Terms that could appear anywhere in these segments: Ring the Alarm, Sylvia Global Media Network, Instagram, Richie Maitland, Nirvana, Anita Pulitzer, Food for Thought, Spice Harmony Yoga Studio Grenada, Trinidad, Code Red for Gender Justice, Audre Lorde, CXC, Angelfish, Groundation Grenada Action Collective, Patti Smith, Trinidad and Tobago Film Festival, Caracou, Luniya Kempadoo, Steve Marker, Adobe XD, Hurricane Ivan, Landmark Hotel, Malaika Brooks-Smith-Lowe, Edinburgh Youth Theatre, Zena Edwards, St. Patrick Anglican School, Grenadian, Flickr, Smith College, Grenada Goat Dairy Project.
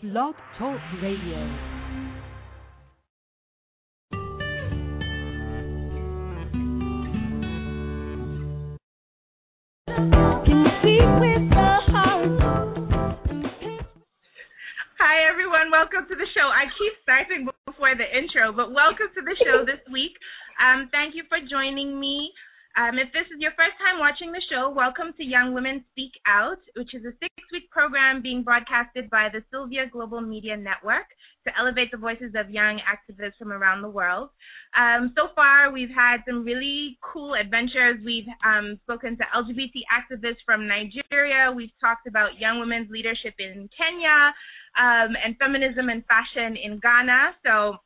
Blog Talk Radio. Hi, everyone. Welcome to the show. I keep starting before the intro, but welcome to the show this week. Thank you for joining me. If this is your first time watching the show, welcome to Young Women Speak Out, which is a 6-week program being broadcasted by the Sylvia Global Media Network to elevate the voices of young activists from around the world. So far, we've had some really cool adventures. We've spoken to LGBT activists from Nigeria. We've talked about young women's leadership in Kenya. And feminism and fashion in Ghana. So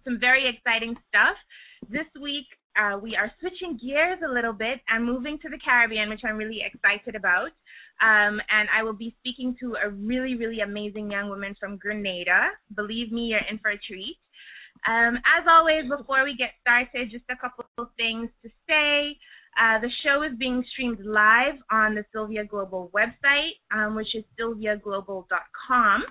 some very exciting stuff. This week, we are switching gears a little bit and moving to the Caribbean, which I'm really excited about. And I will be speaking to a really, really amazing young woman from Grenada. Believe me, you're in for a treat. As always, before we get started, just a couple of things to say. The show is being streamed live on the Sylvia Global website, which is sylviaglobal.com.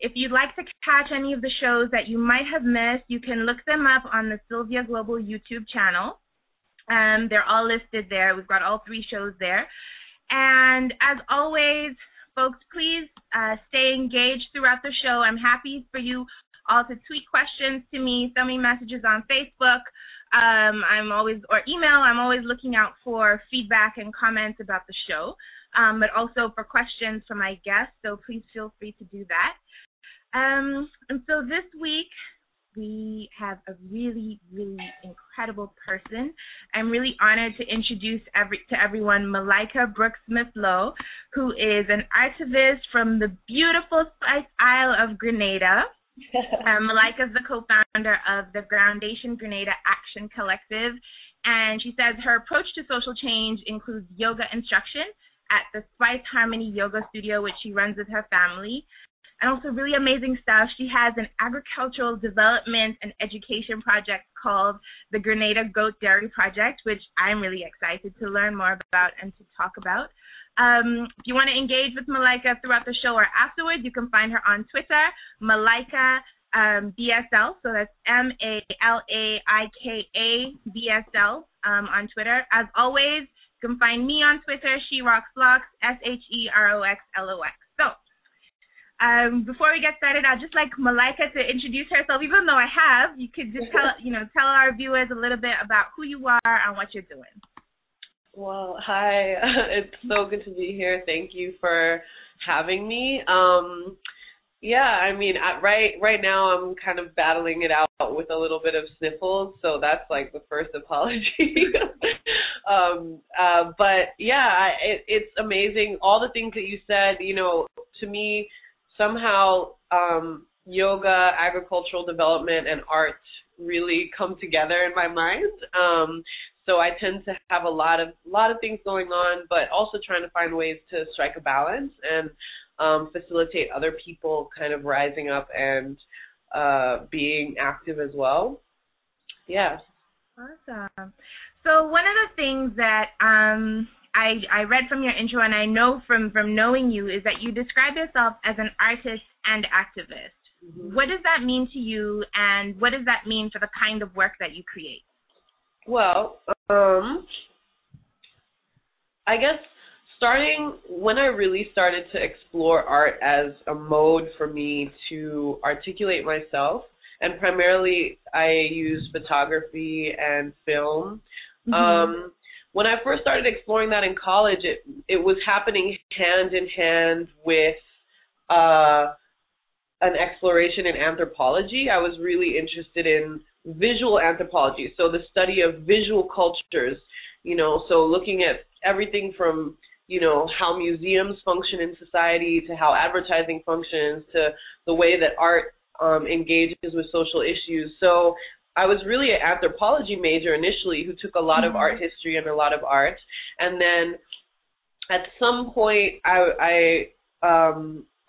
If you'd like to catch any of the shows that you might have missed, you can look them up on the Sylvia Global YouTube channel. They're all listed there. We've got all three shows there. And as always, folks, please stay engaged throughout the show. I'm happy for you all to tweet questions to me, send me messages on Facebook. I'm always looking out for feedback and comments about the show, but also for questions from my guests, so please feel free to do that. And so this week, we have a really, really incredible person. I'm really honored to introduce to everyone Malaika Brooks-Smith-Lowe, who is an activist from the beautiful Spice Isle of Grenada. Malaika is the co-founder of the Groundation Grenada Action Collective, and she says her approach to social change includes yoga instruction at the Spice Harmony Yoga Studio, which she runs with her family, and also really amazing stuff. She has an agricultural development and education project called the Grenada Goat Dairy Project, which I'm really excited to learn more about and to talk about. If you want to engage with Malaika throughout the show or afterwards, you can find her on Twitter, Malaika BSL, so that's MALAIKA BSL on Twitter. As always, you can find me on Twitter, SheRoxLox, SheRoxLox. So before we get started, I'd just like Malaika to introduce herself. Even though I have, you could just tell our viewers a little bit about who you are and what you're doing. Well, hi. It's so good to be here. Thank you for having me. Right now I'm kind of battling it out with a little bit of sniffles, so that's like the first apology. It's amazing. All the things that you said, to me, somehow yoga, agricultural development, and art really come together in my mind. So I tend to have a lot of things going on, but also trying to find ways to strike a balance and facilitate other people kind of rising up and being active as well. Yeah. Awesome. So one of the things that I read from your intro, and I know from knowing you, is that you describe yourself as an artist and activist. Mm-hmm. What does that mean to you, and what does that mean for the kind of work that you create? Well, I guess when I really started to explore art as a mode for me to articulate myself, and primarily I use photography and film. Mm-hmm. When I first started exploring that in college, it was happening hand in hand with an exploration in anthropology. I was really interested in visual anthropology, so the study of visual cultures, so looking at everything from, how museums function in society to how advertising functions to the way that art engages with social issues. So I was really an anthropology major initially who took a lot mm-hmm. of art history and a lot of art. And then at some point I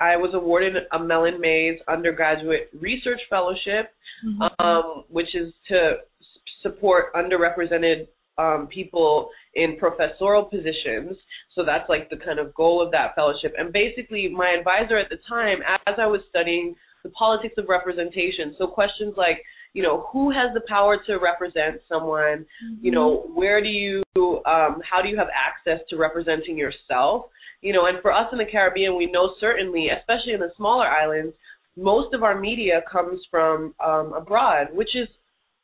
was awarded a Mellon Mays Undergraduate Research Fellowship, mm-hmm. Which is to support underrepresented people in professorial positions. So that's like the kind of goal of that fellowship. And basically my advisor at the time, as I was studying the politics of representation, so questions like, you know, who has the power to represent someone? You know, where do you, how do you have access to representing yourself? You know, and for us in the Caribbean, we know certainly, especially in the smaller islands, most of our media comes from abroad, which is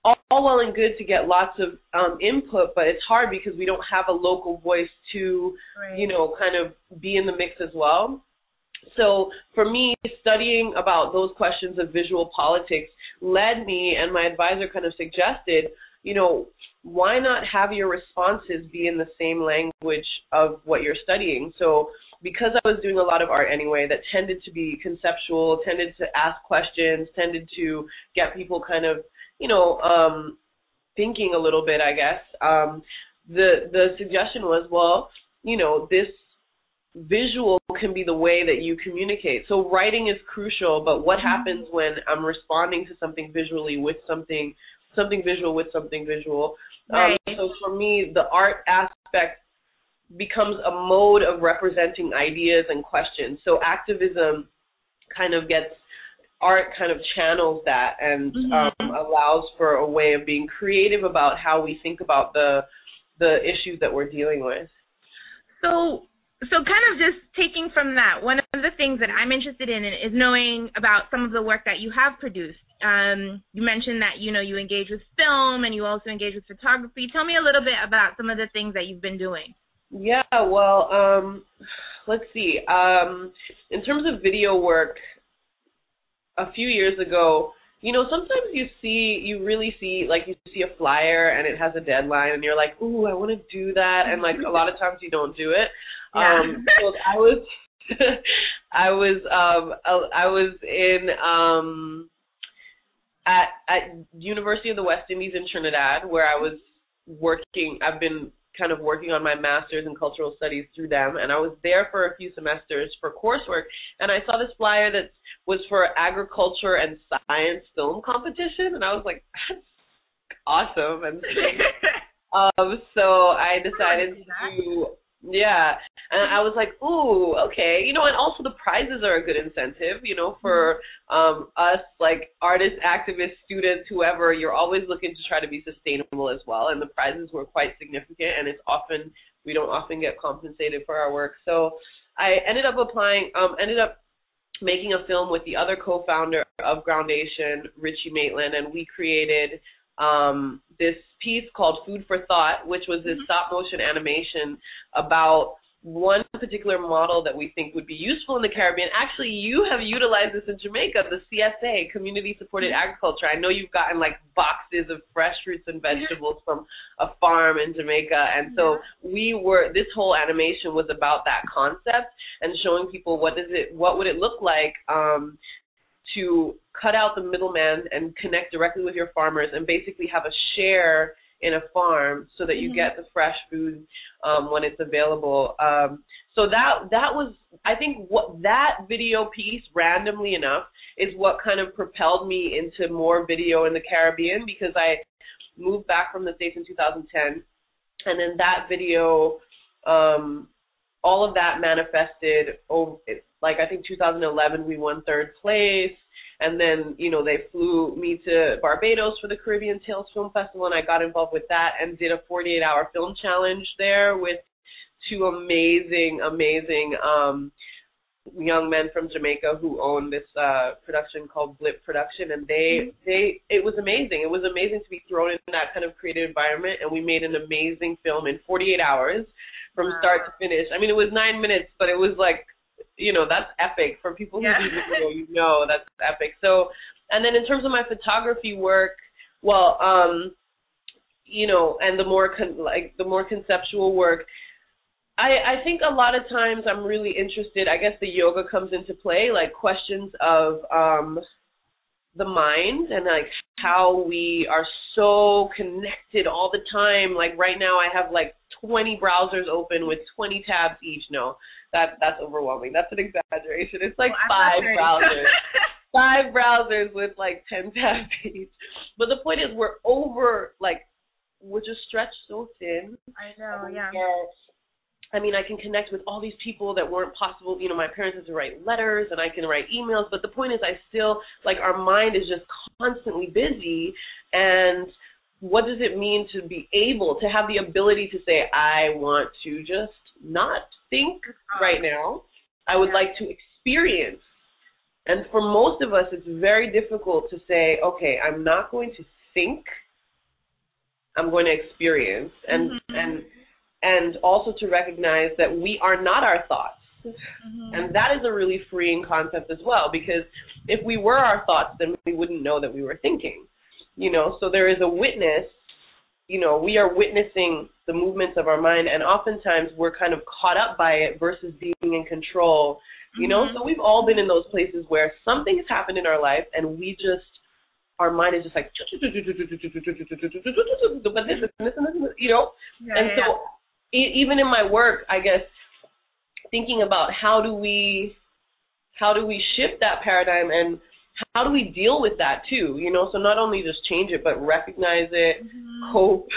all well and good to get lots of input, but it's hard because we don't have a local voice to, you know, kind of be in the mix as well. So for me, studying about those questions of visual politics led me, and my advisor kind of suggested, you know, why not have your responses be in the same language of what you're studying? So because I was doing a lot of art anyway that tended to be conceptual, tended to ask questions, tended to get people kind of, you know, thinking a little bit, I guess, the suggestion was, well, you know, this visual can be the way that you communicate. So writing is crucial, but what happens when I'm responding to something visually with something visual with something visual? So for me, the art aspect becomes a mode of representing ideas and questions. So activism kind of gets, art kind of channels that and allows for a way of being creative about how we think about the issues that we're dealing with. So kind of just taking from that, one of the things that I'm interested in is knowing about some of the work that you have produced. You mentioned that, you know, you engage with film and you also engage with photography. Tell me a little bit about some of the things that you've been doing. Yeah, well, let's see. In terms of video work, a few years ago, you know, sometimes you see a flyer and it has a deadline and you're like, ooh, I want to do that. And like a lot of times you don't do it. Yeah. So I was in, at University of the West Indies in Trinidad, where I was working. I've been kind of working on my master's in cultural studies through them. And I was there for a few semesters for coursework. And I saw this flyer that was for agriculture and science film competition. And I was like, that's awesome. And so I decided to, yeah. And I was like, ooh, okay. You know, and also the prizes are a good incentive, you know, for us, like artists, activists, students, whoever, you're always looking to try to be sustainable as well. And the prizes were quite significant, and it's often, we don't often get compensated for our work. So I ended up applying, ended up making a film with the other co-founder of Groundation, Richie Maitland, and we created this piece called Food for Thought, which was this stop-motion animation about one particular model that we think would be useful in the Caribbean. Actually, you have utilized this in Jamaica, the CSA, Community Supported Agriculture. I know you've gotten like boxes of fresh fruits and vegetables from a farm in Jamaica. And so we were, this whole animation was about that concept and showing people what would it look like to cut out the middleman and connect directly with your farmers and basically have a share in a farm so that you get the fresh food when it's available. So that was, I think what that video piece, randomly enough, is what kind of propelled me into more video in the Caribbean, because I moved back from the States in 2010. And then that video, all of that manifested over, like I think 2011, we won third place. And then, you know, they flew me to Barbados for the Caribbean Tales Film Festival, and I got involved with that and did a 48-hour film challenge there with two amazing young men from Jamaica who own this production called Blip Production. And it was amazing. It was amazing to be thrown in that kind of creative environment, and we made an amazing film in 48 hours from start to finish. I mean, it was 9 minutes, but it was like, you know, that's epic. For people who do video, you know, that's epic. So, and then in terms of my photography work, well, you know, and the more conceptual work, I think a lot of times I'm really interested, I guess the yoga comes into play, like questions of the mind and like how we are so connected all the time. Like right now I have like 20 browsers open with 20 tabs each. No, that's overwhelming. That's an exaggeration. It's like five browsers with like 10 tabs each. But the point is we're over like which is stretched so thin. I know, yeah. Get, I mean, I can connect with all these people that weren't possible. You know, my parents had to write letters, and I can write emails. But the point is, I still, like, our mind is just constantly busy. And what does it mean to be able to have the ability to say, I want to just not think right now. I would like to experience. And for most of us, it's very difficult to say, okay, I'm not going to think. I'm going to experience. And mm-hmm. And also to recognize that we are not our thoughts. Mm-hmm. And that is a really freeing concept as well, because if we were our thoughts, then we wouldn't know that we were thinking. You know, so there is a witness, you know, we are witnessing the movements of our mind, and oftentimes we're kind of caught up by it versus being in control, you mm-hmm. know. So we've all been in those places where something has happened in our life and we just, our mind is just like, but this and this and this, you know. And so even in my work, I guess, thinking about how do we shift that paradigm, and how do we deal with that too, you know? So not only just change it, but recognize it, mm-hmm. hope,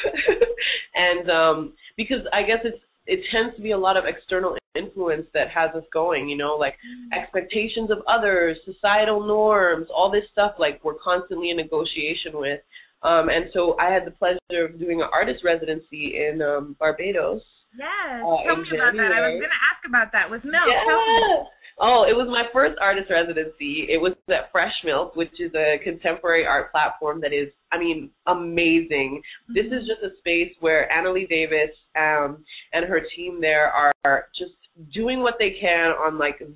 and because I guess it tends to be a lot of external influence that has us going, you know, like mm-hmm. expectations of others, societal norms, all this stuff, like we're constantly in negotiation with. And so I had the pleasure of doing an artist residency in Barbados. Yes, tell me about that. I was going to ask about that with Milk. Yeah. Tell me. Oh, it was my first artist residency. It was at Fresh Milk, which is a contemporary art platform that is, I mean, amazing. Mm-hmm. This is just a space where Annalie Davis and her team there are just doing what they can on, like, a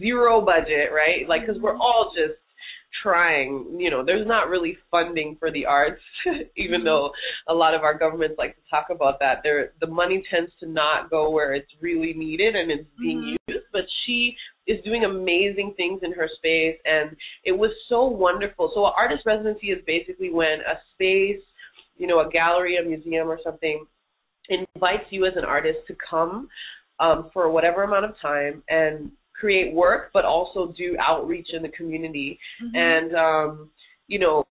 zero budget, right? Like, because mm-hmm. we're all just trying, you know, there's not really funding for the arts, even mm-hmm. though a lot of our governments like to talk about that. The money tends to not go where it's really needed and it's being mm-hmm. used, but she is doing amazing things in her space, and it was so wonderful. So an artist residency is basically when a space, you know, a gallery, a museum or something, invites you as an artist to come for whatever amount of time and create work, but also do outreach in the community. Mm-hmm. And, you know,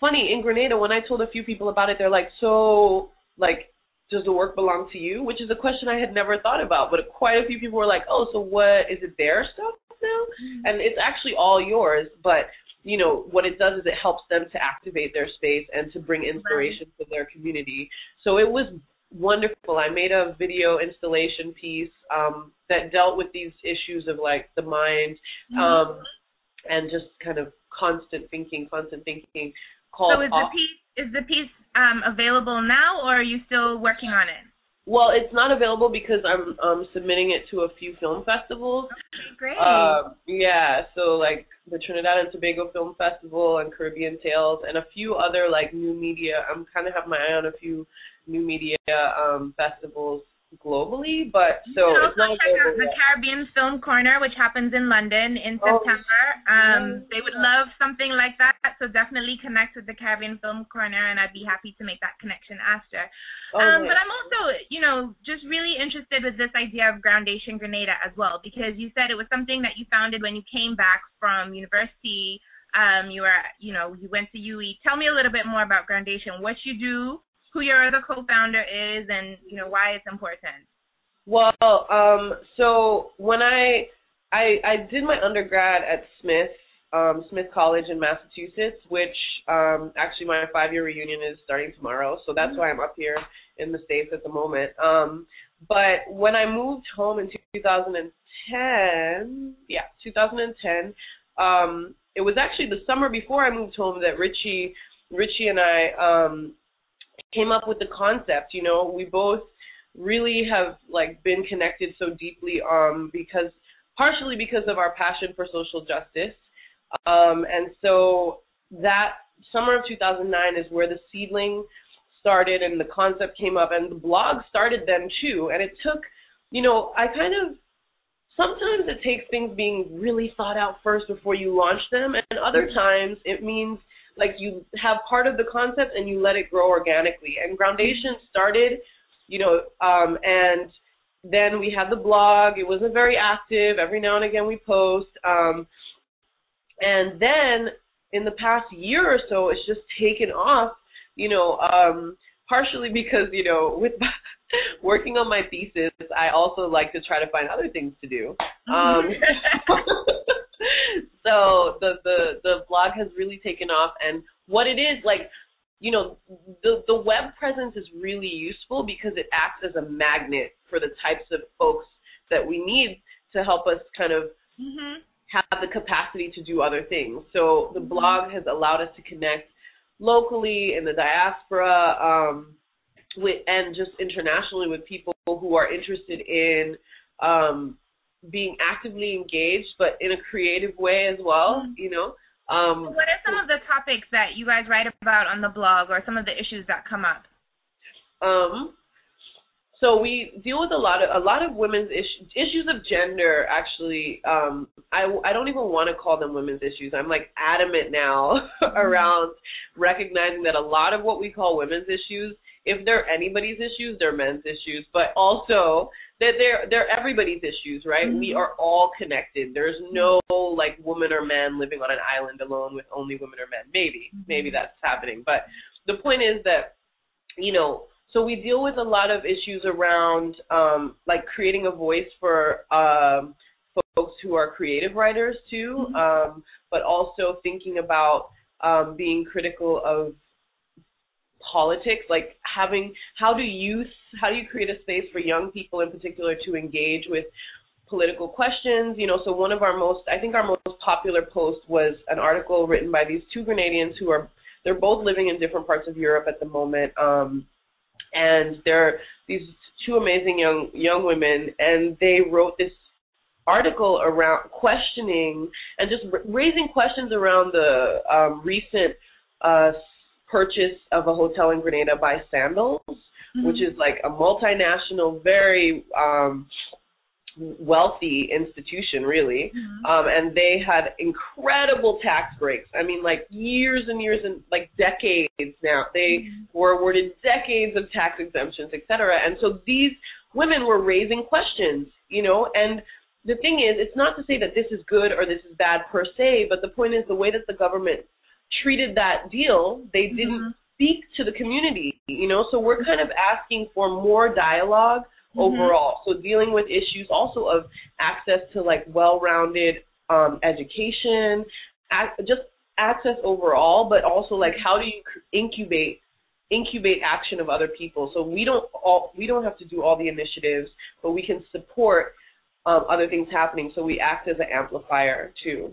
funny, in Grenada, when I told a few people about it, they're like, so, like, does the work belong to you? Which is a question I had never thought about, but quite a few people were like, oh, so what, is it their stuff now? Mm-hmm. And it's actually all yours, but, you know, what it does is it helps them to activate their space and to bring inspiration right. to their community. So it was wonderful. I made a video installation piece that dealt with these issues of, like, the mind and just kind of constant thinking. So is the piece available now, or are you still working on it? Well, it's not available because I'm submitting it to a few film festivals. Okay, great. Yeah, so, like, the Trinidad and Tobago Film Festival and Caribbean Tales and a few other, like, new media. I'm kind of have my eye on a few new media festivals globally, but so you can also it's not check out the Caribbean Film Corner, which happens in London in September. They would love something like that, so definitely connect with the Caribbean Film Corner, and I'd be happy to make that connection after. But I'm also, you know, just really interested with this idea of Groundation Grenada as well, because you said it was something that you founded when you came back from university. You went to UE. Tell me a little bit more about Groundation, what you do, who your other co-founder is, and, you know, why it's important. Well, so when I did my undergrad at Smith College in Massachusetts, which actually my 5-year reunion is starting tomorrow, so that's why I'm up here in the States at the moment. But when I moved home in 2010, it was actually the summer before I moved home that Richie and I came up with the concept. You know, we both really have, like, been connected so deeply because of our passion for social justice. And so that summer of 2009 is where the seedling started and the concept came up, and the blog started then too. And it took, you know, sometimes it takes things being really thought out first before you launch them, and other times it means, like, you have part of the concept and you let it grow organically. And Groundation started, you know, and then we had the blog. It wasn't very active. Every now and again we post. And then in the past year or so, it's just taken off partially because, with working on my thesis, I also like to try to find other things to do. So the blog has really taken off, and what it is, the web presence is really useful because it acts as a magnet for the types of folks that we need to help us kind of have the capacity to do other things. So the blog has allowed us to connect locally in the diaspora and just internationally with people who are interested in being actively engaged, but in a creative way as well, What are some of the topics that you guys write about on the blog, or some of the issues that come up? So we deal with a lot of women's issues of gender. Actually, I don't even want to call them women's issues. I'm adamant now around recognizing that a lot of what we call women's issues, if they're anybody's issues, they're men's issues, but also that they're everybody's issues, right? We are all connected. There's no woman or man living on an island alone with only women or men. Maybe that's happening. But the point is that, so we deal with a lot of issues around creating a voice for folks who are creative writers too, but also thinking about being critical of politics, how do you create a space for young people in particular to engage with political questions, so one of our most popular post was an article written by these two Grenadians who are, they're both living in different parts of Europe at the moment, and they're these two amazing young women, and they wrote this article around questioning and just raising questions around the recent purchase of a hotel in Grenada by Sandals, which is a multinational, very wealthy institution, really. And they had incredible tax breaks. I mean, years and years and decades now. They were awarded decades of tax exemptions, et cetera. And so these women were raising questions, and the thing is, it's not to say that this is good or this is bad per se, but the point is the way that the government treated that deal, they didn't speak to the community, so we're kind of asking for more dialogue overall, so dealing with issues also of access to well-rounded education, just access overall, but also how do you incubate action of other people, so we don't have to do all the initiatives, but we can support other things happening, so we act as an amplifier too.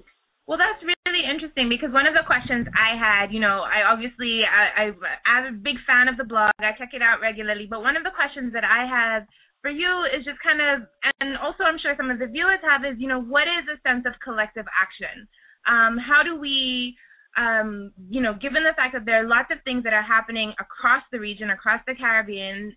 Well, that's really interesting because one of the questions I had, I'm a big fan of the blog. I check it out regularly. But one of the questions that I have for you is just kind of, and also I'm sure some of the viewers have, is, what is a sense of collective action? How do we, given the fact that there are lots of things that are happening across the region, across the Caribbean,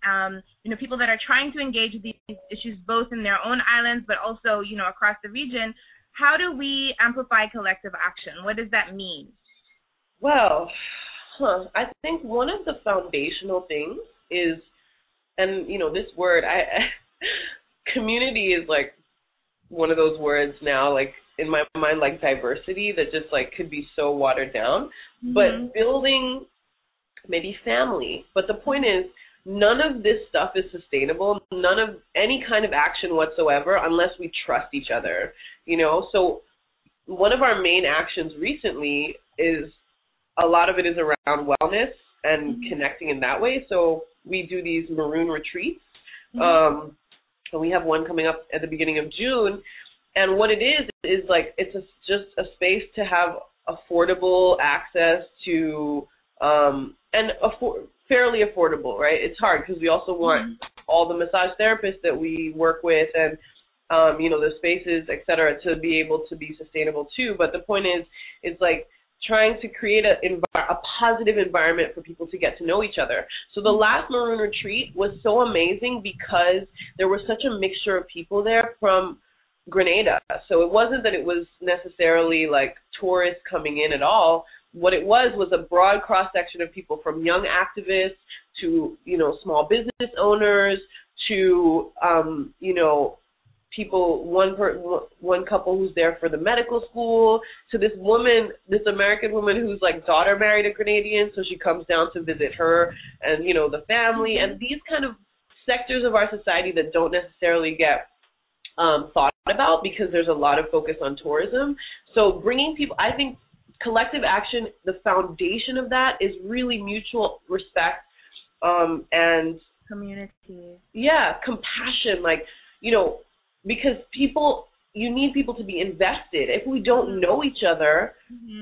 people that are trying to engage with these issues both in their own islands but also, across the region, how do we amplify collective action? What does that mean? Well, I think one of the foundational things is, and this word, community is one of those words now, in my mind, diversity that just could be so watered down. But building maybe family. But the point is, none of this stuff is sustainable, none of any kind of action whatsoever unless we trust each other, So one of our main actions recently is a lot of it is around wellness and connecting in that way. So we do these maroon retreats. And we have one coming up at the beginning of June. And what it is it's just a space to have affordable access to fairly affordable, right? It's hard because we also want all the massage therapists that we work with and, the spaces, et cetera, to be able to be sustainable too. But the point is, it's trying to create a positive environment for people to get to know each other. So the last Maroon Retreat was so amazing because there was such a mixture of people there from Grenada. So it wasn't that it was necessarily tourists coming in at all. What it was a broad cross-section of people from young activists to, small business owners to, people, one couple who's there for the medical school, to this woman, this American woman whose like daughter married a Grenadian, so she comes down to visit her and, you know, the family, and these kind of sectors of our society that don't necessarily get thought about because there's a lot of focus on tourism. So bringing people, I think collective action, the foundation of that is really mutual respect and community. Yeah, compassion, like, you know, because people, you need people to be invested. If we don't know each other,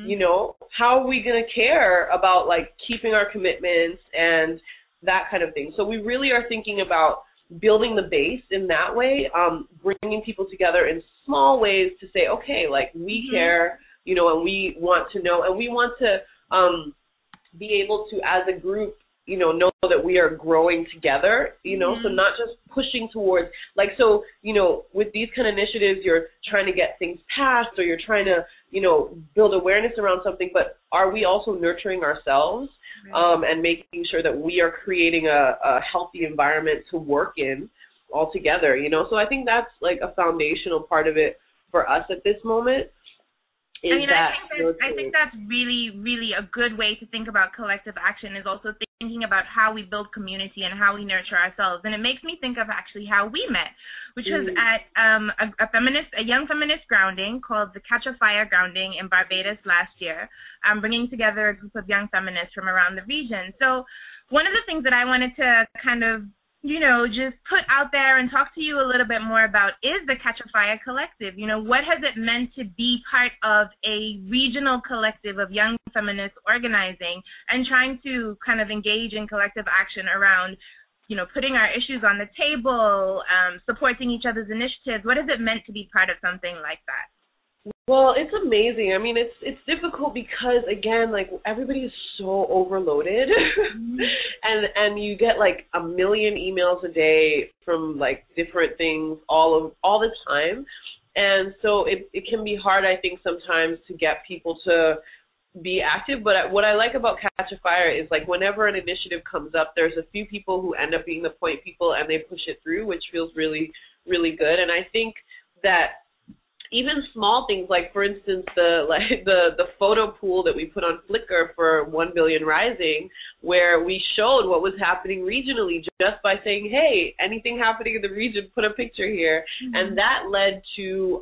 you know, how are we going to care about, like, keeping our commitments and that kind of thing? So we really are thinking about building the base in that way, bringing people together in small ways to say, okay, like, we care, you know, and we want to know, and we want to be able to, as a group, you know that we are growing together, you know, so not just pushing towards, like, so, you know, with these kind of initiatives, you're trying to get things passed or you're trying to, you know, build awareness around something, but are we also nurturing ourselves and making sure that we are creating a healthy environment to work in altogether, you know? So I think that's, like, a foundational part of it for us at this moment. I mean, I think that's really, really a good way to think about collective action, is also thinking about how we build community and how we nurture ourselves. And it makes me think of actually how we met, which was at a young feminist grounding called the Catch a Fire grounding in Barbados last year, bringing together a group of young feminists from around the region. So one of the things that I wanted to kind of, you know, just put out there and talk to you a little bit more about is the Catch a Fire Collective. You know, what has it meant to be part of a regional collective of young feminists organizing and trying to kind of engage in collective action around, you know, putting our issues on the table, supporting each other's initiatives? What has it meant to be part of something like that? Well, it's amazing. I mean, it's difficult because, again, like, everybody is so overloaded, and you get like a million emails a day from like different things all the time, and so it can be hard, I think, sometimes to get people to be active. But what I like about Catch a Fire is, like, whenever an initiative comes up, there's a few people who end up being the point people, and they push it through, which feels really, really good. And I think that even small things, like, for instance, the photo pool that we put on Flickr for 1 Billion Rising, where we showed what was happening regionally just by saying, hey, anything happening in the region, put a picture here. And that led to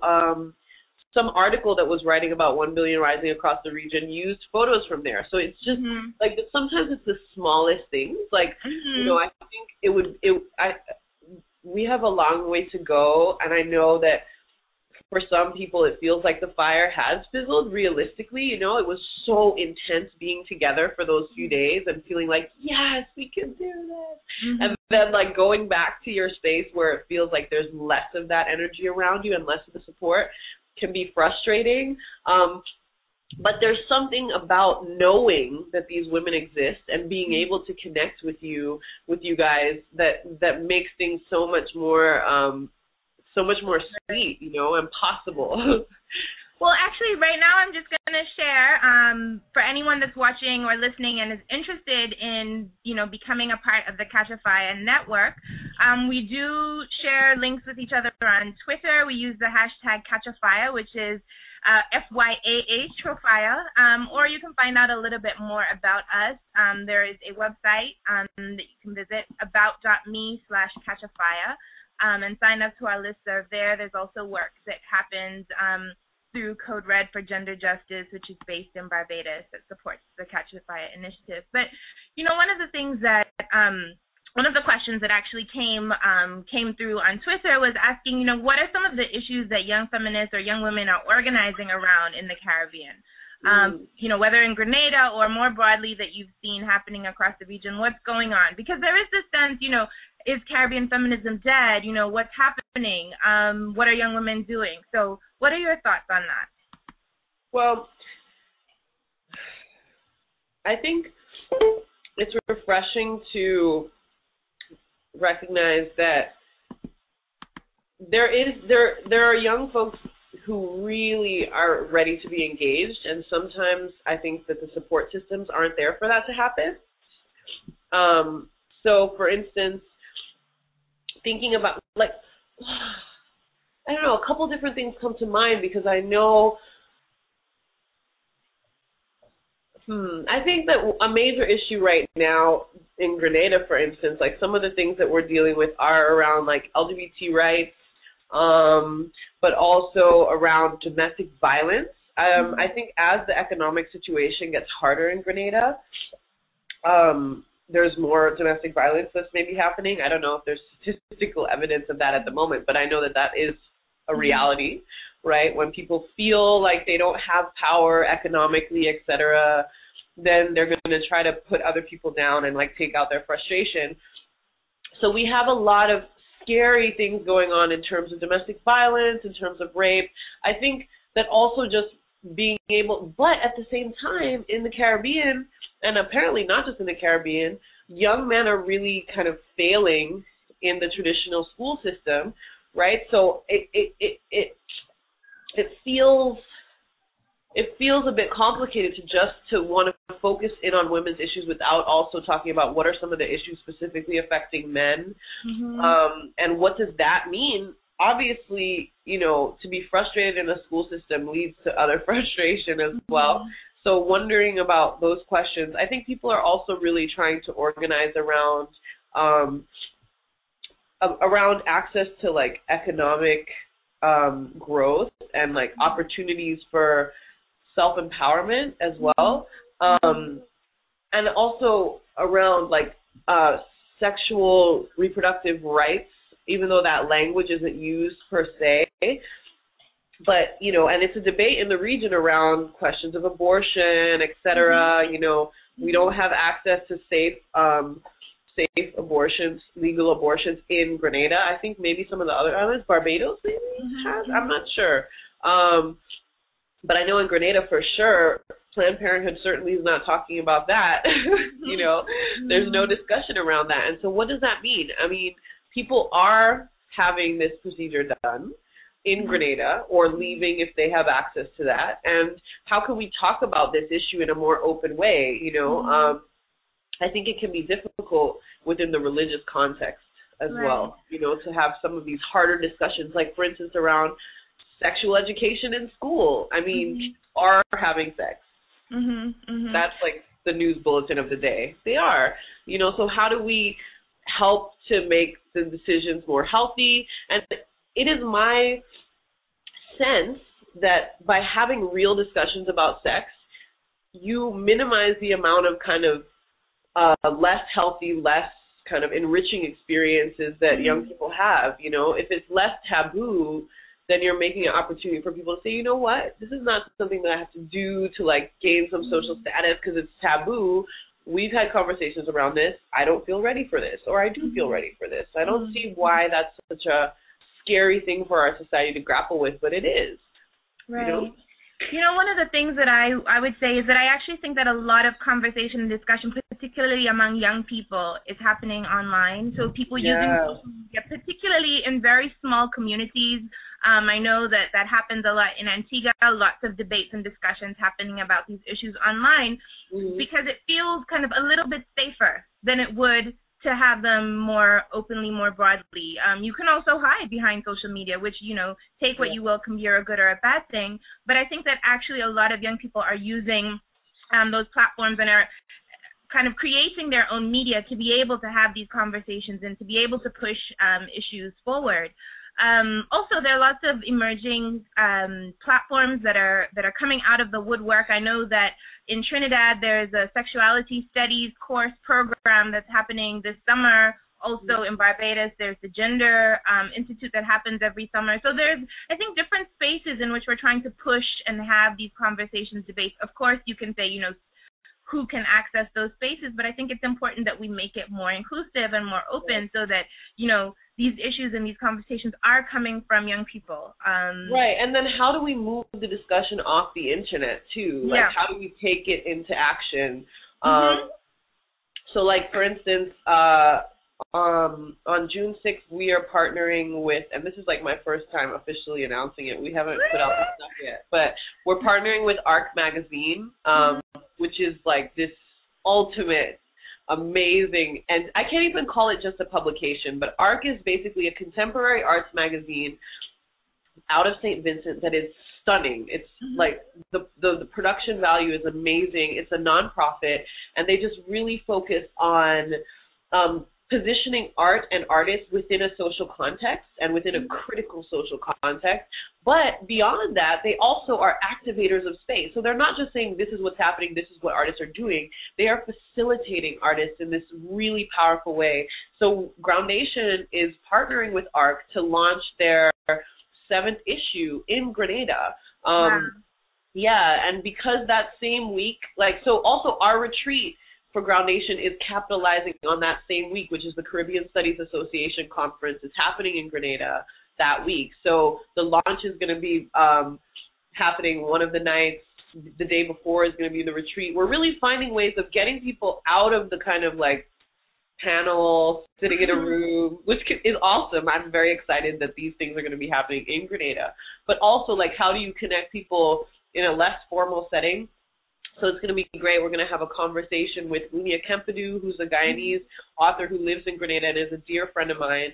some article that was writing about 1 Billion Rising across the region used photos from there. So it's just like, sometimes it's the smallest things. Like, you know, I think we have a long way to go, and I know that for some people, it feels like the fire has fizzled. Realistically, you know, it was so intense being together for those few days and feeling like, yes, we can do this. And then, like, going back to your space where it feels like there's less of that energy around you and less of the support can be frustrating. But there's something about knowing that these women exist and being able to connect with you guys that makes things so much more sweet, you know, and possible. Well, actually, right now I'm just going to share, for anyone that's watching or listening and is interested in, you know, becoming a part of the Catch a Fire network, we do share links with each other on Twitter. We use the hashtag Catch a Fire, which is FYAH for fire, or you can find out a little bit more about us. There is a website that you can visit, about.me/catchafire. And sign up to our listserv there. There's also work that happens through Code Red for Gender Justice, which is based in Barbados, that supports the Catch a Fire initiative. But, you know, one of the questions that actually came through on Twitter was asking, you know, what are some of the issues that young feminists or young women are organizing around in the Caribbean? You know, whether in Grenada or more broadly that you've seen happening across the region, what's going on? Because there is this sense, you know, is Caribbean feminism dead? You know, what's happening? What are young women doing? So what are your thoughts on that? Well, I think it's refreshing to recognize that there are young folks who really are ready to be engaged, and sometimes I think that the support systems aren't there for that to happen. So, for instance, thinking about, like, I don't know, a couple different things come to mind because I know, I think that a major issue right now in Grenada, for instance, like some of the things that we're dealing with are around like LGBT rights, but also around domestic violence. I think as the economic situation gets harder in Grenada, there's more domestic violence that's maybe happening. I don't know if there's statistical evidence of that at the moment, but I know that that is a reality, right? When people feel like they don't have power economically, et cetera, then they're going to try to put other people down and like take out their frustration. So we have a lot of scary things going on in terms of domestic violence, in terms of rape. I think that also just being able, but at the same time in the Caribbean, and apparently not just in the Caribbean, young men are really kind of failing in the traditional school system, right? So it feels a bit complicated to just to want to focus in on women's issues without also talking about what are some of the issues specifically affecting men, and what does that mean? Obviously, you know, to be frustrated in a school system leads to other frustration as well. So wondering about those questions. I think people are also really trying to organize around access to like economic growth and like opportunities for self-empowerment as well, and also around like sexual reproductive rights, even though that language isn't used per se. But, you know, and it's a debate in the region around questions of abortion, et cetera. You know, we don't have access to safe abortions, legal abortions in Grenada. I think maybe some of the other islands, Barbados maybe has, I'm not sure. But I know in Grenada for sure, Planned Parenthood certainly is not talking about that. You know, there's no discussion around that. And so what does that mean? I mean, people are having this procedure done in Grenada or leaving if they have access to that. And how can we talk about this issue in a more open way? You know, I think it can be difficult within the religious context as well, you know, to have some of these harder discussions, like for instance, around sexual education in school. I mean, are having sex. That's like the news bulletin of the day. They are, you know, so how do we help to make the decisions more healthy? And it is my sense that by having real discussions about sex, you minimize the amount of kind of less healthy, less kind of enriching experiences that young people have. You know, if it's less taboo, then you're making an opportunity for people to say, you know what, this is not something that I have to do to like gain some social status because it's taboo. We've had conversations around this. I don't feel ready for this, or I do feel ready for this. I don't see why that's such a scary thing for our society to grapple with, but it is. Right. You know, one of the things that I would say is that I actually think that a lot of conversation and discussion, particularly among young people, is happening online. So people using social media, particularly in very small communities. I know that that happens a lot in Antigua, lots of debates and discussions happening about these issues online because it feels kind of a little bit safer than it would to have them more openly, more broadly. You can also hide behind social media, which, you know, take what you will, can be a good or a bad thing. But I think that actually a lot of young people are using those platforms and are kind of creating their own media to be able to have these conversations and to be able to push issues forward. Also, there are lots of emerging platforms that are coming out of the woodwork. I know that in Trinidad, there's a sexuality studies course program that's happening this summer. Also in Barbados, there's the Gender Institute that happens every summer. So there's, I think, different spaces in which we're trying to push and have these conversations, debates. Of course, you can say, you know, who can access those spaces, but I think it's important that we make it more inclusive and more open so that, you know, these issues and these conversations are coming from young people. Right, and then how do we move the discussion off the internet, too? Like, how do we take it into action? So, like, for instance, on June 6th, we are partnering with, and this is like my first time officially announcing it. We haven't put out the stuff yet, but we're partnering with ARC Magazine, which is like this ultimate, amazing, and I can't even call it just a publication, but ARC is basically a contemporary arts magazine out of St. Vincent that is stunning. It's like the production value is amazing. It's a nonprofit, and they just really focus on positioning art and artists within a social context and within a critical social context. But beyond that, they also are activators of space. So they're not just saying this is what's happening, this is what artists are doing. They are facilitating artists in this really powerful way. So Groundation is partnering with ARC to launch their 7th issue in Grenada. Yeah, and because that same week, like, so also our retreat for Groundation is capitalizing on that same week, which is the Caribbean Studies Association Conference. It's happening in Grenada that week. So the launch is going to be happening one of the nights. The day before is going to be the retreat. We're really finding ways of getting people out of the kind of like panel, sitting in a room, which is awesome. I'm very excited that these things are going to be happening in Grenada. But also, like, how do you connect people in a less formal setting? So it's going to be great. We're going to have a conversation with Luniya Kempadoo, who's a Guyanese author who lives in Grenada and is a dear friend of mine.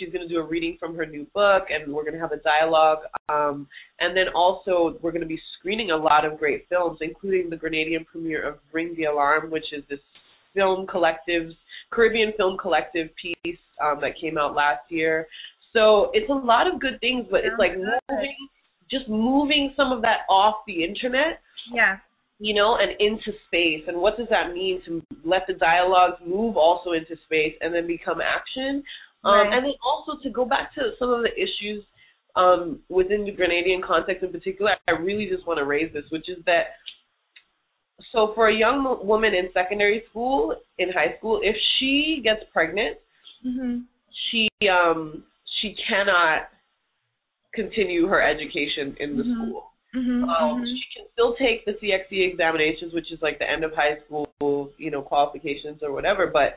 She's going to do a reading from her new book, and we're going to have a dialogue. And then also we're going to be screening a lot of great films, including the Grenadian premiere of Ring the Alarm, which is this Caribbean Film Collective piece that came out last year. So it's a lot of good things, but it's like moving some of that off the internet. Yeah. You know, and into space. And what does that mean to let the dialogues move also into space and then become action? Right. And then also to go back to some of the issues within the Grenadian context in particular, I really just want to raise this, which is that, so for a young woman in secondary school, in high school, if she gets pregnant, she cannot continue her education in the school. She can still take the CXC examinations, which is like the end of high school, you know, qualifications or whatever, but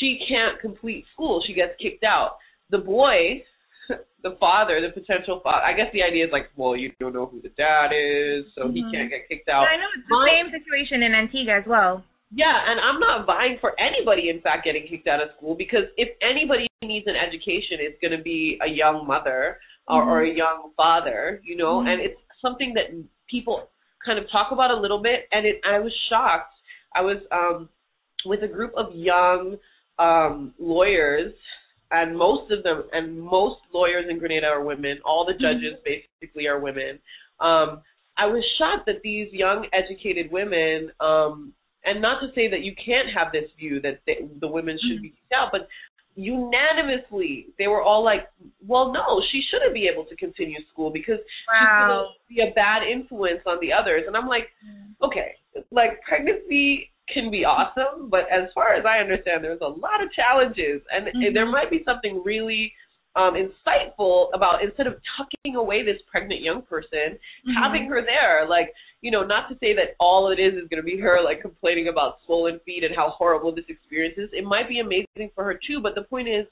she can't complete school. She gets kicked out. The boy, the father, the potential father, I guess the idea is like, well, you don't know who the dad is, so he can't get kicked out. Yeah, I know. It's the same situation in Antigua as well. Yeah, and I'm not vying for anybody, in fact, getting kicked out of school, because if anybody needs an education, it's going to be a young mother or a young father, you know, and it's something that people kind of talk about a little bit, and I was shocked. I was with a group of young lawyers, and most lawyers in Grenada are women. All the judges basically are women. I was shocked that these young, educated women, and not to say that you can't have this view that the women should be kicked out, but unanimously, they were all like, well, no, she shouldn't be able to continue school because she's going to be a bad influence on the others. And I'm like, okay, like, pregnancy can be awesome, but as far as I understand, there's a lot of challenges. And there might be something really insightful about, instead of tucking away this pregnant young person, having her there, like, you know, not to say that all it is going to be her, like, complaining about swollen feet and how horrible this experience is. It might be amazing for her, too, but the point is,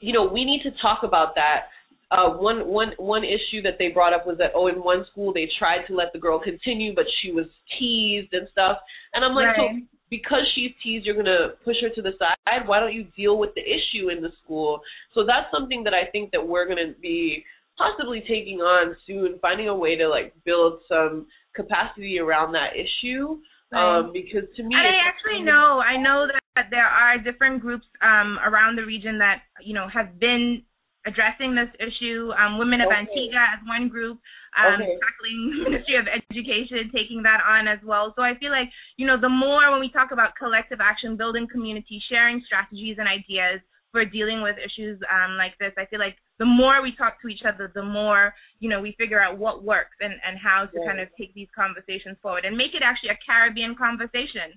you know, we need to talk about that. One issue that they brought up was that, oh, in one school they tried to let the girl continue, but she was teased and stuff. And I'm like, so because she's teased, you're going to push her to the side? Why don't you deal with the issue in the school? So that's something that I think that we're going to be possibly taking on soon, finding a way to, like, build some capacity around that issue. Because to me, I know that there are different groups around the region that, you know, have been addressing this issue. Women of Antigua as one group, tackling Ministry of Education, taking that on as well. So I feel like, you know, the more when we talk about collective action, building community, sharing strategies and ideas for dealing with issues like this, I feel like the more we talk to each other, the more, you know, we figure out what works and how to kind of take these conversations forward and make it actually a Caribbean conversation,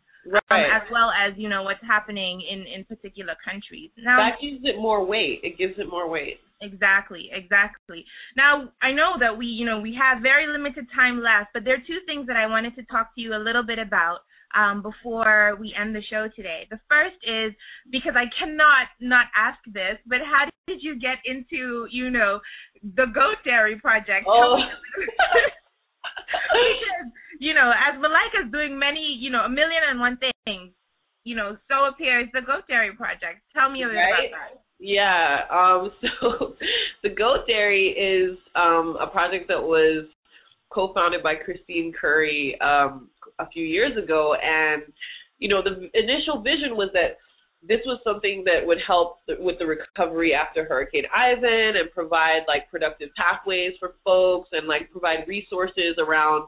as well as, you know, what's happening in particular countries. Now, that gives it more weight. It gives it more weight. Exactly, exactly. Now, I know that we have very limited time left, but there are two things that I wanted to talk to you a little bit about before we end the show today. The first is, because I cannot not ask this, but how did you get into, you know, the Goat Dairy Project? Oh. Because, you know, as Malaika's doing many, you know, 1,000,001 things, you know, so appears the Goat Dairy Project. Tell me a little about that. Yeah, so the Goat Dairy is a project that was co-founded by Christine Curry a few years ago, and you know, the initial vision was that this was something that would help with the recovery after Hurricane Ivan and provide like productive pathways for folks and like provide resources around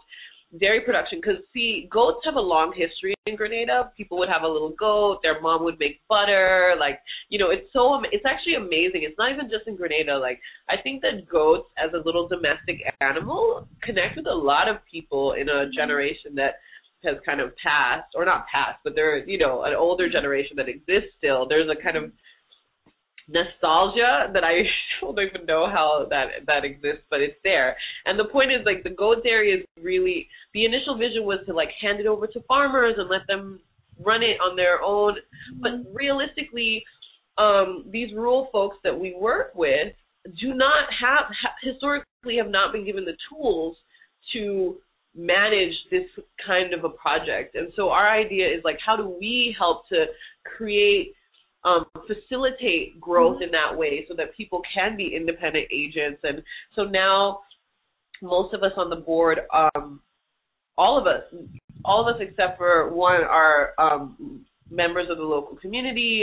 dairy production. Because see, goats have a long history in Grenada. People would have a little goat, their mom would make butter, like, you know, it's actually amazing. It's not even just in Grenada. Like, I think that goats as a little domestic animal connect with a lot of people in a generation that has kind of passed, or not passed, but they're, you know, an older generation that exists still. There's a kind of nostalgia that I don't even know how that exists, but it's there. And the point is, like, the Goat Dairy is really, the initial vision was to, like, hand it over to farmers and let them run it on their own. But realistically, these rural folks that we work with do not have, historically have not been given the tools to manage this kind of a project. And so our idea is, like, how do we help to create, facilitate growth in that way so that people can be independent agents? And so now most of us on the board, all of us except for one are members of the local community.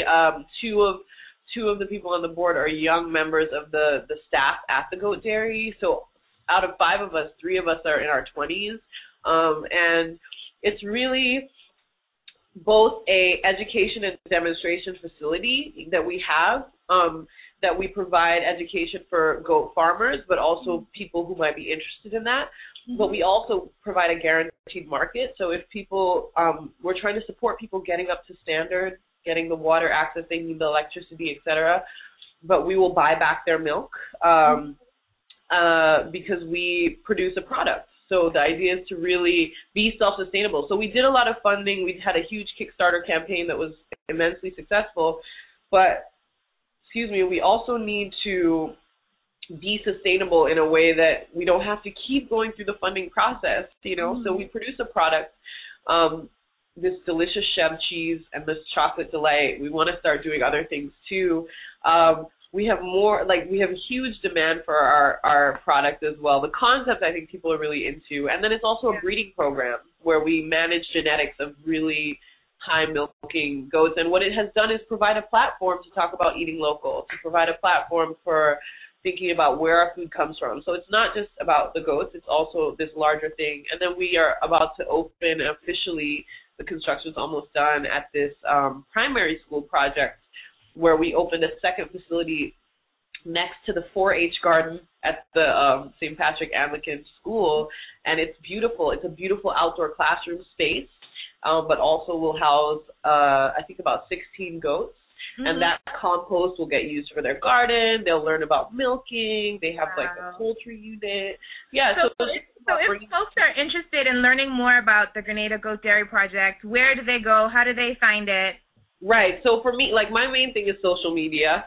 Two of the people on the board are young members of the staff at the Goat Dairy. So out of five of us, three of us are in our 20s, and it's really both a education and demonstration facility that we have, that we provide education for goat farmers, but also people who might be interested in that. But we also provide a guaranteed market. So if people, we're trying to support people getting up to standard, getting the water access they need, the electricity, etc. But we will buy back their milk. Because we produce a product. So the idea is to really be self-sustainable. So we did a lot of funding. We've had a huge Kickstarter campaign that was immensely successful. But, excuse me, we also need to be sustainable in a way that we don't have to keep going through the funding process, you know. So we produce a product, this delicious chèvre cheese and this chocolate delight. We want to start doing other things too. We have a huge demand for our product as well. The concept I think people are really into. And then it's also a breeding program where we manage genetics of really high milking goats. And what it has done is provide a platform to talk about eating local, to provide a platform for thinking about where our food comes from. So it's not just about the goats, it's also this larger thing. And then we are about to open officially, the construction is almost done, at this primary school project, where we opened a second facility next to the 4-H garden at the St. Patrick Anglican School, and it's beautiful. It's a beautiful outdoor classroom space, but also will house, I think, about 16 goats, and that compost will get used for their garden. They'll learn about milking. They have, like, a poultry unit. Yeah. So if folks are interested in learning more about the Grenada Goat Dairy Project, where do they go? How do they find it? Right. So for me, like, my main thing is social media.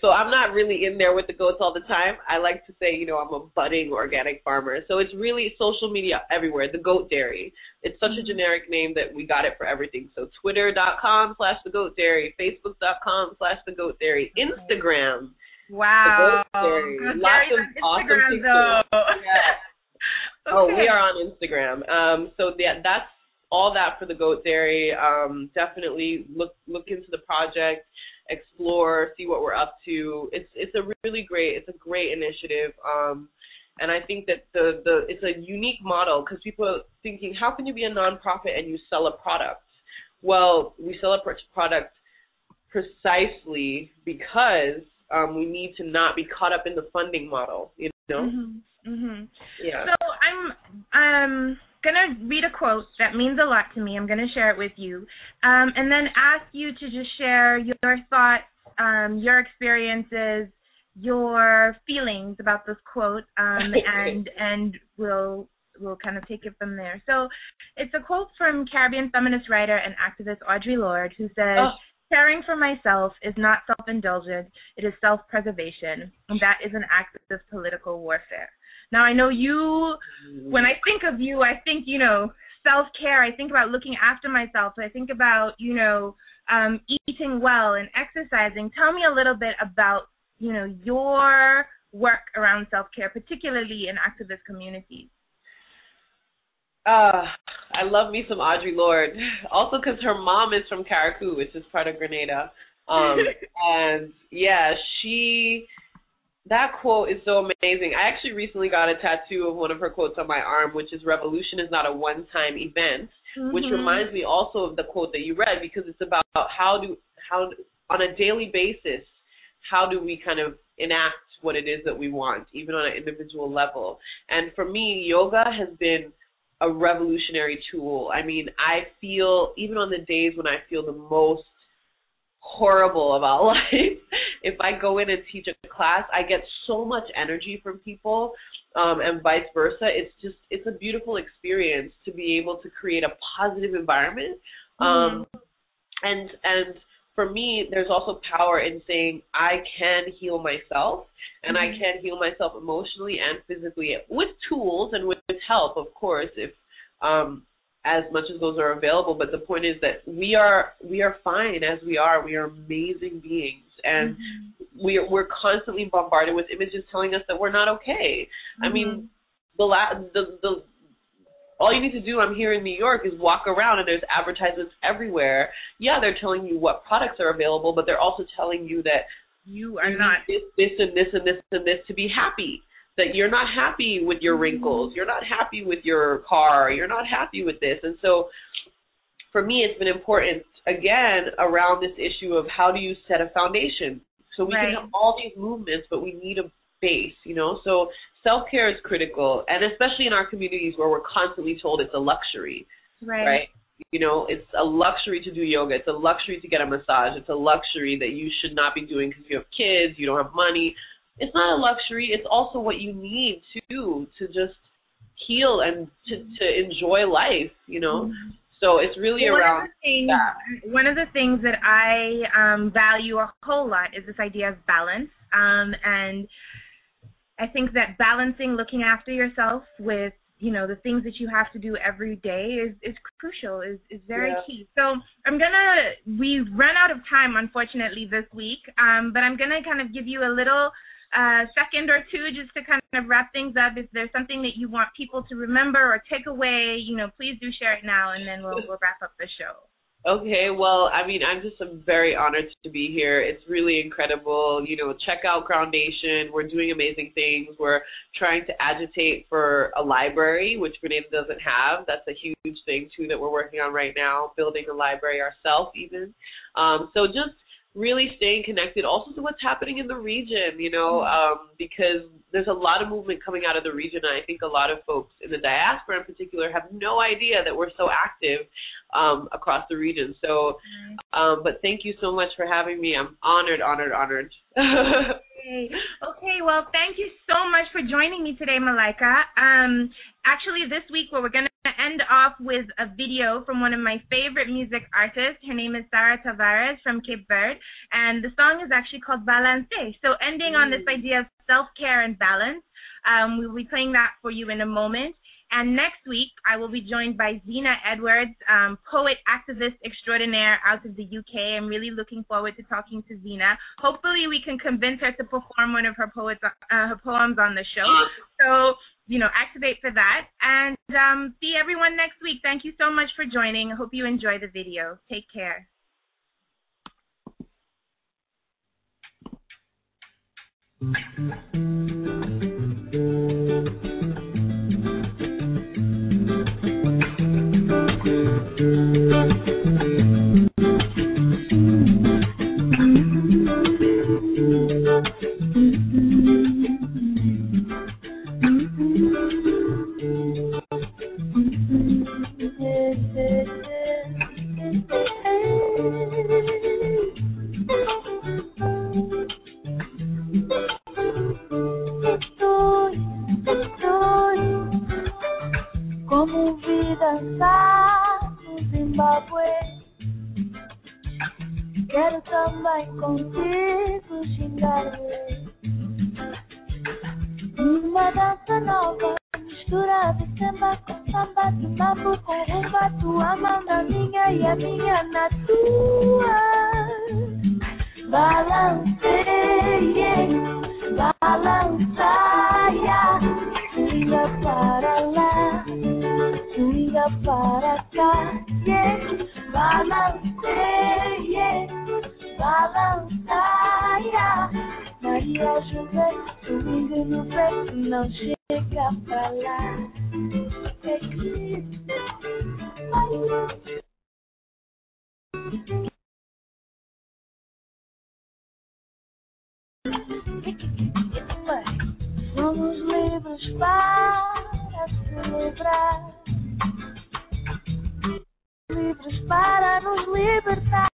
So I'm not really in there with the goats all the time. I like to say, you know, I'm a budding organic farmer. So it's really social media everywhere. The Goat Dairy. It's such a generic name that we got it for everything. So Twitter.com/thegoatdairy, Facebook.com/thegoatdairy, Instagram. Wow. The Goat Dairy. Lots of awesome pictures. Yeah. Okay. Oh, we are on Instagram. So yeah, that's all that for the Goat Dairy. Definitely look into the project, explore, see what we're up to. It's a great initiative, and I think that it's a unique model because people are thinking, how can you be a nonprofit and you sell a product? Well, we sell a product precisely because we need to not be caught up in the funding model, you know. Yeah. So I'm going to read a quote that means a lot to me. I'm going to share it with you, and then ask you to just share your thoughts, your experiences, your feelings about this quote, and we'll kind of take it from there. So it's a quote from Caribbean feminist writer and activist Audre Lorde, who says, "Caring for myself is not self-indulgence, it is self-preservation, and that is an act of political warfare." Now, I know you, when I think of you, I think, you know, self-care. I think about looking after myself. I think about, you know, eating well and exercising. Tell me a little bit about, you know, your work around self-care, particularly in activist communities. I love me some Audre Lorde, also because her mom is from Caracou, which is part of Grenada. And yeah, that quote is so amazing. I actually recently got a tattoo of one of her quotes on my arm, which is "Revolution is not a one-time event," mm-hmm. which reminds me also of the quote that you read, because it's about how on a daily basis, how do we kind of enact what it is that we want, even on an individual level. And for me, yoga has been a revolutionary tool. I mean, I feel, even on the days when I feel the most horrible about life, if I go in and teach a class, I get so much energy from people, and vice versa. It's a beautiful experience to be able to create a positive environment. And for me, there's also power in saying I can heal myself, and I can heal myself emotionally and physically with tools and with help, of course, if as much as those are available. But the point is that we are fine as we are. We are amazing beings, and we're constantly bombarded with images telling us that we're not okay. Mm-hmm. I mean, all you need to do, I'm here in New York, is walk around and there's advertisements everywhere. Yeah, they're telling you what products are available, but they're also telling you that you are not this and this and this and this to be happy, that you're not happy with your wrinkles, you're not happy with your car, you're not happy with this. And so for me, it's been important, again, around this issue of how do you set a foundation? So we can have all these movements, but we need a base, you know? So self-care is critical, and especially in our communities where we're constantly told it's a luxury, right? You know, it's a luxury to do yoga. It's a luxury to get a massage. It's a luxury that you should not be doing because you have kids, you don't have money. It's not a luxury. It's also what you need to just heal and to enjoy life, you know. Mm-hmm. So it's really one of the things that I value a whole lot is this idea of balance. And I think that balancing looking after yourself with, you know, the things that you have to do every day is crucial, is very key. So we've run out of time, unfortunately, this week, but I'm going to kind of give you a little second or two just to kind of wrap things up. If there's something that you want people to remember or take away, you know, please do share it now, and then we'll wrap up the show. Okay, well, I mean, I'm very honored to be here. It's really incredible. You know, check out Groundation. We're doing amazing things. We're trying to agitate for a library, which Grenada doesn't have. That's a huge thing, too, that we're working on right now, building a library ourselves even. So just really staying connected also to what's happening in the region, you know, because there's a lot of movement coming out of the region, and I think a lot of folks in the diaspora in particular have no idea that we're so active across the region. So, but thank you so much for having me. I'm honored. Okay, well, thank you so much for joining me today, Malaika. Actually, this week we're going to end off with a video from one of my favorite music artists. Her name is Sara Tavares from Cape Verde, and the song is actually called Balance. So ending on this idea of self-care and balance, we'll be playing that for you in a moment. And next week, I will be joined by Zena Edwards, poet, activist extraordinaire out of the UK. I'm really looking forward to talking to Zena. Hopefully, we can convince her to perform one of her poems on the show. So, you know, activate for that. And see everyone next week. Thank you so much for joining. I hope you enjoy the video. Take care. Numa dança nova, misturada e samba com Samba tu mambo kuruma tu amanda minga ya minga natua balansa ya suya para acá yes balansa yes balansa ya Maria José subindo no peito não chega para lá. Somos livres para celebrar, livres para nos libertar.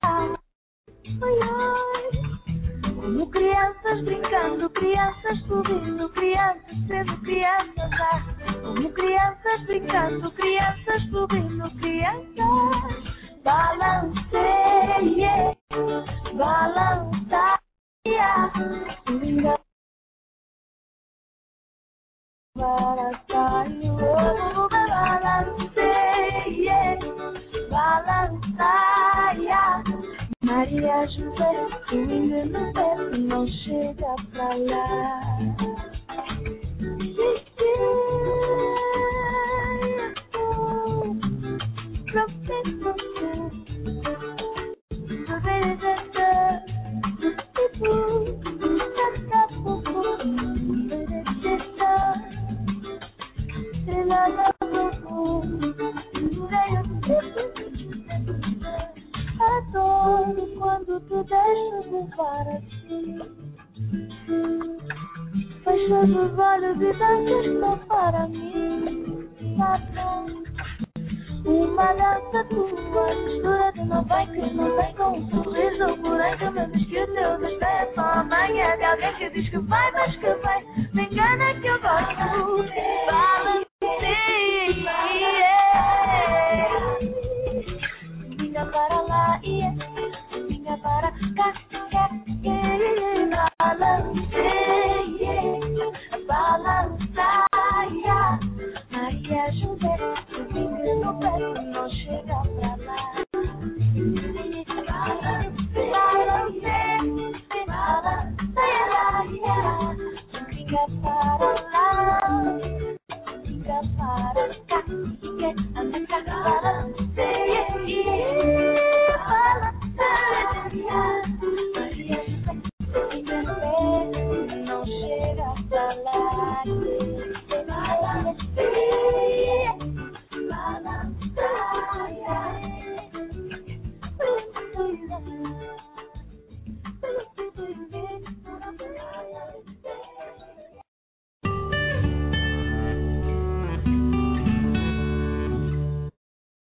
Como crianças brincando, crianças subindo, crianças sendo crianças lá. Como crianças brincando, crianças subindo, crianças balanceia, balanceia. Balanceia, balanceia. Maria José, o menino bebe, não chega pra lá. Adoro quando tu deixas levar a ti. Fechas os olhos e danças só para mim. Adoro uma dança tua mistura de não vem com sorriso buraco, mas diz que o teu despeito é só amanhã. De alguém que diz que vai, mas que vai, me engana que eu gosto. Fala para lá e vinha para cá, balança, Maria José, o vinho no pé, não chega